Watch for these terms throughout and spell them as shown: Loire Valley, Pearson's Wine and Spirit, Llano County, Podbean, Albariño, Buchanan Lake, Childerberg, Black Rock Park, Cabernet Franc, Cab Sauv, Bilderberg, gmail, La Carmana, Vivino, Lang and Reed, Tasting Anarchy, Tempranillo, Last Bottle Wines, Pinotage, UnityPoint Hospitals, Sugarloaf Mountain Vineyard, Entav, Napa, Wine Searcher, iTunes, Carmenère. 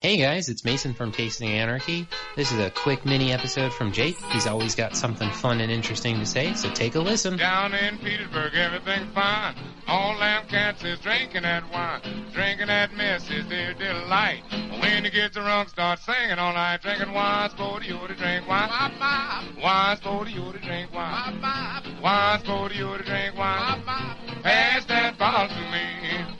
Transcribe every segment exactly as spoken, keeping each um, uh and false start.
Hey guys, it's Mason from Tasting Anarchy. This is a quick mini episode from Jake. He's always got something fun and interesting to say, so take a listen. Down in Petersburg, everything's fine. All them cats is drinking that wine. Drinking that mess is their delight. When he gets drunk, start singing all night. Drinking wine's for you to drink wine. Wine's for you to drink wine. Wine's for you to drink wine. Pass that bottle to me.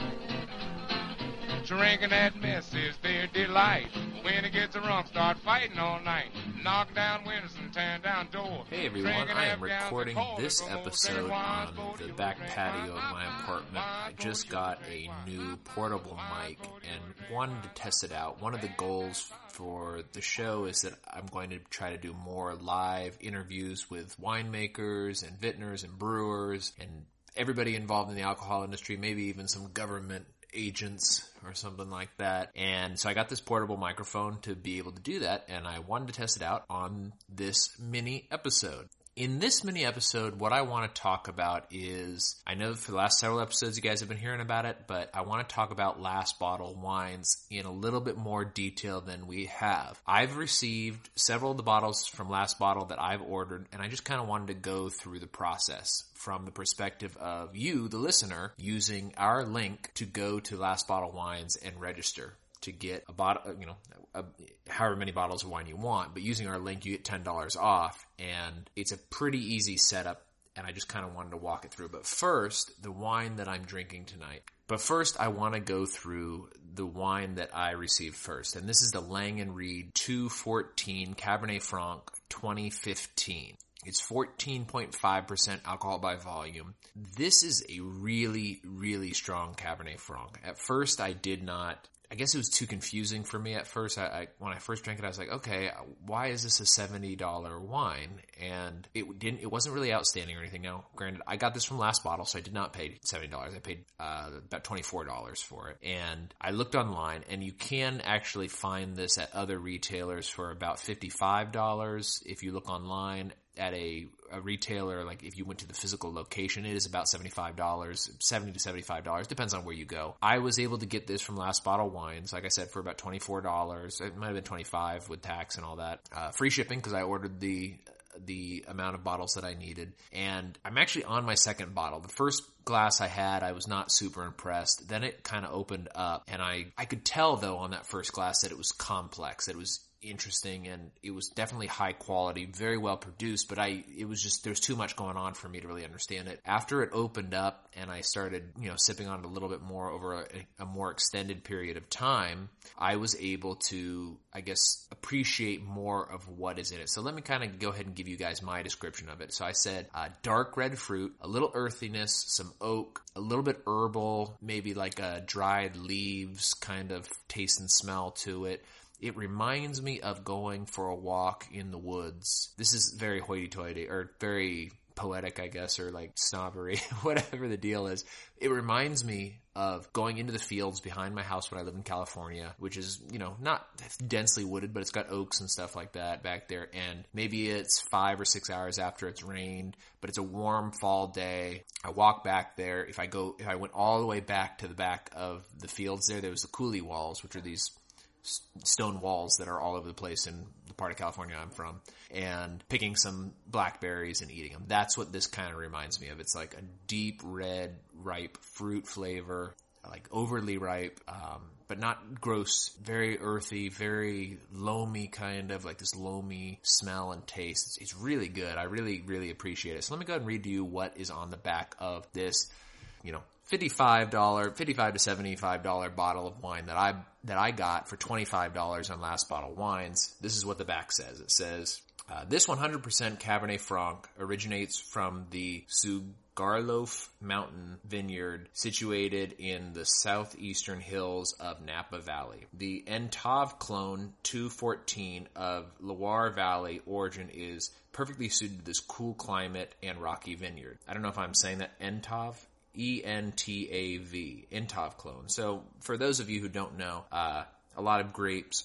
Drinking that mess is their delight. When it gets drunk, start fighting all night. Knock down windows and tear down door. Hey everyone, I am recording this episode on the back patio of my apartment. I just got a new portable mic and wanted to test it out. One of the goals for the show is that I'm going to try to do more live interviews with winemakers and vintners and brewers and everybody involved in the alcohol industry, maybe even some government agents or something like that. And so I got this portable microphone to be able to do that, and I wanted to test it out on this mini episode. In this mini episode, what I want to talk about is, I know for the last several episodes you guys have been hearing about it, but I want to talk about Last Bottle Wines in a little bit more detail than we have. I've received several of the bottles from Last Bottle that I've ordered, and I just kind of wanted to go through the process from the perspective of you, the listener, using our link to go to Last Bottle Wines and register to get a bottle, you know, a, however many bottles of wine you want, but using our link, you get ten dollars off, and it's a pretty easy setup, and I just kind of wanted to walk it through. But first, the wine that I'm drinking tonight. But first, I want to go through the wine that I received first, and this is the Lang and Reed two fourteen Cabernet Franc twenty fifteen. It's fourteen point five percent alcohol by volume. This is a really, really strong Cabernet Franc. At first, I did not... I guess it was too confusing for me at first. I, I when I first drank it, I was like, okay, why is this a seventy dollars wine? And it didn't, it wasn't really outstanding or anything. Now, granted, I got this from Last Bottle, so I did not pay seventy dollars. I paid uh, about twenty-four dollars for it. And I looked online, and you can actually find this at other retailers for about fifty-five dollars if you look online. At a, a retailer, like if you went to the physical location, it is about seventy-five dollars, seventy to seventy-five dollars, depends on where you go. I was able to get this from Last Bottle Wines, like I said, for about twenty-four dollars. It might have been twenty-five dollars with tax and all that. Uh, free shipping because I ordered the the amount of bottles that I needed. And I'm actually on my second bottle. The first glass I had, I was not super impressed. Then it kind of opened up, and I, I could tell though on that first glass that it was complex, that it was interesting, and it was definitely high quality, very well produced, but I, it was just, there's too much going on for me to really understand it. After it opened up and I started, you know, sipping on it a little bit more over a, a more extended period of time, I was able to, I guess, appreciate more of what is in it. So let me kind of go ahead and give you guys my description of it. So I said, uh, dark red fruit, a little earthiness, some oak, a little bit herbal, maybe like a dried leaves kind of taste and smell to it. It reminds me of going for a walk in the woods. This is very hoity-toity, or very poetic, I guess, or like snobbery, whatever the deal is. It reminds me of going into the fields behind my house when I live in California, which is, you know, not densely wooded, but it's got oaks and stuff like that back there. And maybe it's five or six hours after it's rained, but it's a warm fall day. I walk back there. If I go, if I went all the way back to the back of the fields there, there was the coulee walls, which are these stone walls that are all over the place in the part of California I'm from, and picking some blackberries and eating them. That's what this kind of reminds me of. It's like a deep red, ripe fruit flavor, like overly ripe, um, but not gross, very earthy, very loamy kind of, like this loamy smell and taste. It's, it's really good. I really, really appreciate it. So let me go ahead and read to you what is on the back of this, you know, fifty-five dollars, fifty-five to seventy-five dollars bottle of wine that I that I got for twenty-five dollars on Last Bottle Wines. This is what the back says. It says, uh, this one hundred percent Cabernet Franc originates from the Sugarloaf Mountain Vineyard situated in the southeastern hills of Napa Valley. The Entav clone two fourteen of Loire Valley origin is perfectly suited to this cool climate and rocky vineyard. I don't know if I'm saying that, Entav? E N T A V, Entav clone. So for those of you who don't know, uh, a lot of grapes,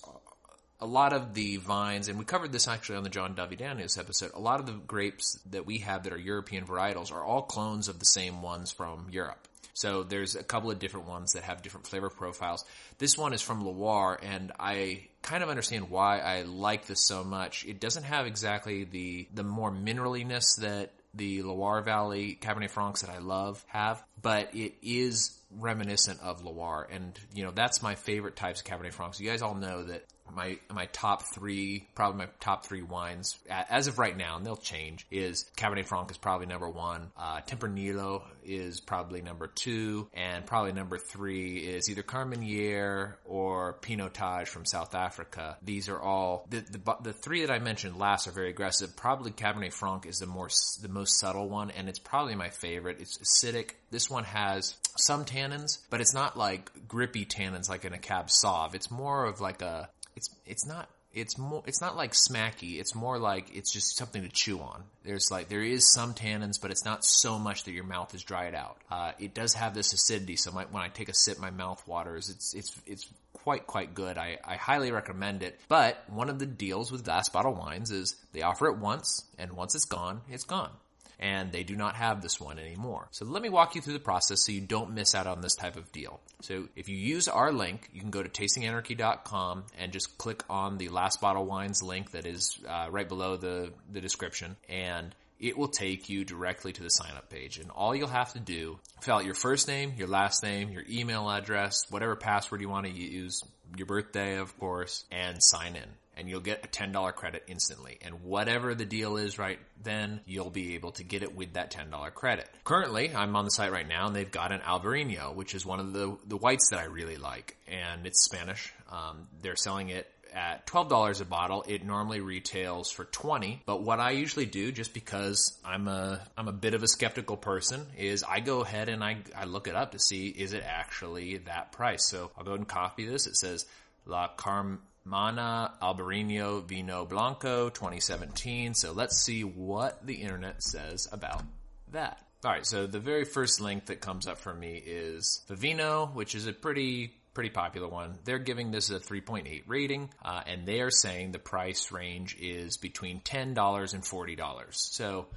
a lot of the vines, and we covered this actually on the John Dovey Daniels episode, a lot of the grapes that we have that are European varietals are all clones of the same ones from Europe. So there's a couple of different ones that have different flavor profiles. This one is from Loire, and I kind of understand why I like this so much. It doesn't have exactly the the more mineraliness that the Loire Valley Cabernet Francs that I love have, but it is reminiscent of Loire. And, you know, that's my favorite types of Cabernet Francs. You guys all know that my my top three, probably my top three wines, as of right now, and they'll change, is Cabernet Franc is probably number one, uh, Tempranillo is probably number two, and probably number three is either Carmenère or Pinotage from South Africa. These are all, the, the the three that I mentioned last are very aggressive. Probably Cabernet Franc is the more the most subtle one, and it's probably my favorite. It's acidic. This one has some tannins, but it's not like grippy tannins like in a Cab Sauv. It's more of like a, it's, it's not, it's more, it's not like smacky. It's more like it's just something to chew on. There's like, there is some tannins, but it's not so much that your mouth is dried out. Uh, it does have this acidity. So my, when I take a sip, my mouth waters. It's, it's, it's quite, quite good. I, I highly recommend it. But one of the deals with Last Bottle Wines is they offer it once, and once it's gone, it's gone. And they do not have this one anymore. So let me walk you through the process so you don't miss out on this type of deal. So if you use our link, you can go to tasting anarchy dot com and just click on the Last Bottle Wines link that is uh, right below the, the description, and it will take you directly to the sign-up page. And all you'll have to do, fill out your first name, your last name, your email address, whatever password you want to use, your birthday, of course, and sign in. And you'll get a ten dollars credit instantly. And whatever the deal is right then, you'll be able to get it with that ten dollars credit. Currently, I'm on the site right now, and they've got an Albariño, which is one of the, the whites that I really like. And it's Spanish. Um, they're selling it at twelve dollars a bottle. It normally retails for twenty dollars. But what I usually do, just because I'm a, I'm a bit of a skeptical person, is I go ahead and I, I look it up to see, is it actually that price? So I'll go ahead and copy this. It says La Carmana Albariño Vino Blanco twenty seventeen. So let's see what the internet says about that. All right, so the very first link that comes up for me is Vivino, which is a pretty pretty popular one. They're giving this a three point eight rating, uh, and they are saying the price range is between ten dollars and forty dollars. So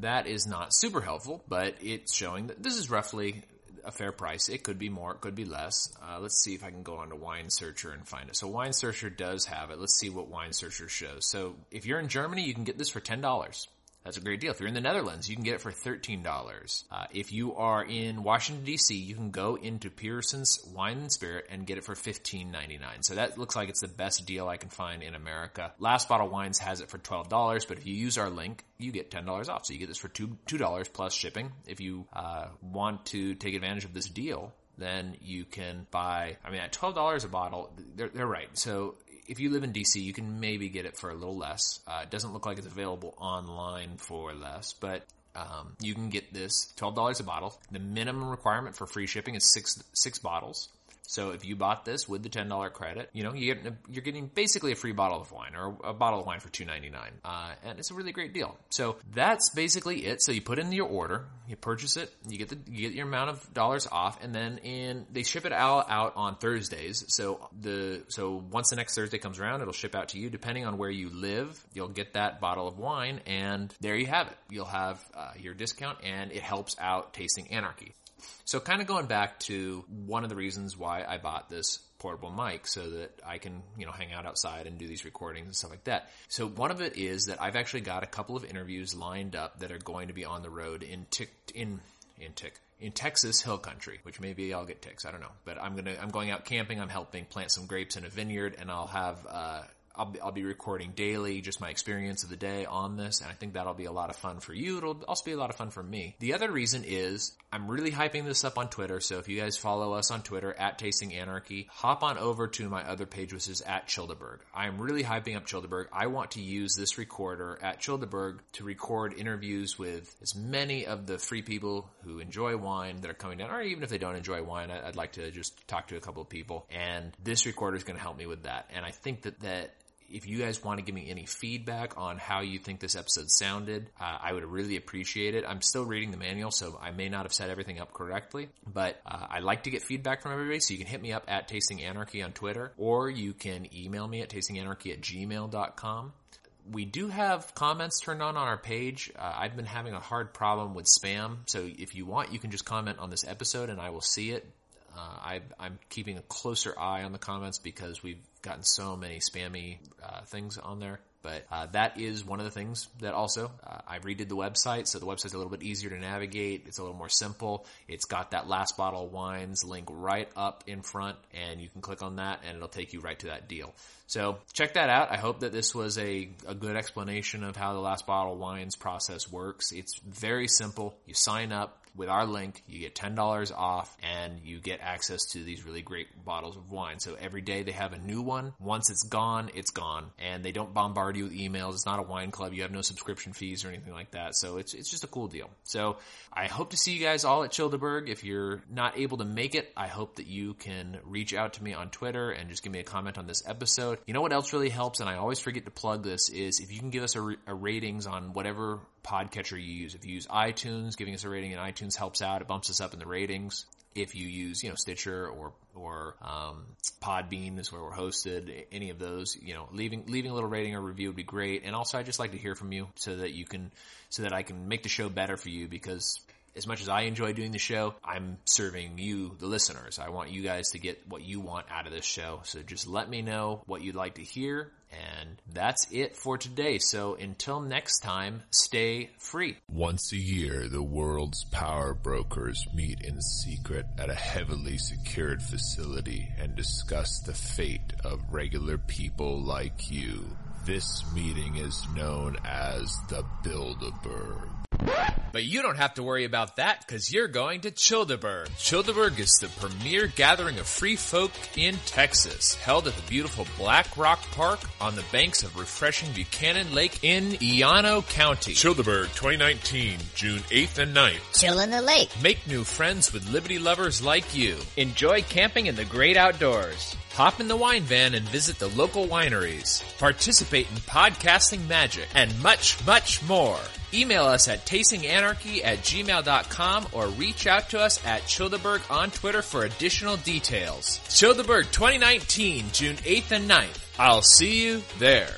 that is not super helpful, but it's showing that this is roughly a fair price. It could be more, it could be less. Uh, let's see if I can go on to Wine Searcher and find it. So Wine Searcher does have it. Let's see what Wine Searcher shows. So if you're in Germany, you can get this for ten dollars. That's a great deal. If you're in the Netherlands, you can get it for thirteen dollars. Uh, if you are in Washington, D C, you can go into Pearson's Wine and Spirit and get it for fifteen ninety-nine. So that looks like it's the best deal I can find in America. Last Bottle Wines has it for twelve dollars, but if you use our link, you get ten dollars off. So you get this for two dollars plus shipping. If you uh, want to take advantage of this deal, then you can buy, I mean, at twelve dollars a bottle, they're, they're right. So if you live in D C, you can maybe get it for a little less. Uh, it doesn't look like it's available online for less, but um, you can get this twelve dollars a bottle. The minimum requirement for free shipping is six six bottles. So if you bought this with the ten dollars credit, you know, you get, you're getting basically a free bottle of wine, or a bottle of wine for two ninety-nine, uh, and it's a really great deal. So that's basically it. So you put in your order, you purchase it, you get the you get your amount of dollars off, and then in they ship it out, out on Thursdays. So the so once the next Thursday comes around, it'll ship out to you. Depending on where you live, you'll get that bottle of wine, and there you have it. You'll have uh, your discount, and it helps out Tasting Anarchy. So kind of going back to one of the reasons why I bought this portable mic, so that I can, you know, hang out outside and do these recordings and stuff like that. So one of it is that I've actually got a couple of interviews lined up that are going to be on the road in tick, in, in tick. in Texas Hill Country, which maybe I'll get ticks. I don't know, but I'm going to, I'm going out camping. I'm helping plant some grapes in a vineyard, and I'll have, uh, I'll be, I'll be recording daily, just my experience of the day on this, and I think that'll be a lot of fun for you. It'll also be a lot of fun for me. The other reason is I'm really hyping this up on Twitter, so if you guys follow us on Twitter, at Tasting Anarchy, hop on over to my other page, which is at Childerberg. I'm really hyping up Childerberg. I want to use this recorder at Childerberg to record interviews with as many of the free people who enjoy wine that are coming down, or even if they don't enjoy wine, I'd like to just talk to a couple of people, and this recorder is going to help me with that. And I think that that if you guys want to give me any feedback on how you think this episode sounded, uh, I would really appreciate it. I'm still reading the manual, so I may not have set everything up correctly, but uh, I like to get feedback from everybody, so you can hit me up at Tasting Anarchy on Twitter, or you can email me at tastinganarchy at gmail dot com. we do have comments turned on on our page. Uh, I've been having a hard problem with spam. So if you want, you can just comment on this episode and I will see it. Uh, I, I'm keeping a closer eye on the comments because we've gotten so many spammy uh, things on there. But uh, that is one of the things that also, uh, I redid the website, so the website's a little bit easier to navigate. It's a little more simple. It's got that Last Bottle Wines link right up in front, and you can click on that, and it'll take you right to that deal. So check that out. I hope that this was a, a good explanation of how the Last Bottle Wines process works. It's very simple. You sign up. With our link, you get ten dollars off and you get access to these really great bottles of wine. So every day they have a new one. Once it's gone, it's gone. And they don't bombard you with emails. It's not a wine club. You have no subscription fees or anything like that. So it's it's just a cool deal. So I hope to see you guys all at Childerberg. If you're not able to make it, I hope that you can reach out to me on Twitter and just give me a comment on this episode. You know what else really helps, and I always forget to plug this, is if you can give us a, a ratings on whatever podcatcher you use. If you use iTunes, giving us a rating in iTunes helps out. It bumps us up in the ratings. If you use, you know, Stitcher or or um, Podbean is where we're hosted. Any of those, you know, leaving leaving a little rating or review would be great. And also, I just like to hear from you so that you can, so that I can make the show better for you. Because as much as I enjoy doing the show, I'm serving you, the listeners. I want you guys to get what you want out of this show. So just let me know what you'd like to hear. And that's it for today. So until next time, stay free. Once a year, the world's power brokers meet in secret at a heavily secured facility and discuss the fate of regular people like you. This meeting is known as the Bilderberg. But you don't have to worry about that because you're going to Childerberg. Childerberg is the premier gathering of free folk in Texas, held at the beautiful Black Rock Park on the banks of refreshing Buchanan Lake in Llano County. Childerberg twenty nineteen, June eighth and ninth. Chill in the lake. Make new friends with liberty lovers like you. Enjoy camping in the great outdoors. Hop in the wine van and visit the local wineries. Participate in podcasting magic and much, much more. Email us at tasting anarchy at gmail dot com or reach out to us at Childerberg on Twitter for additional details. Childerberg twenty nineteen, June eighth and ninth. I'll see you there.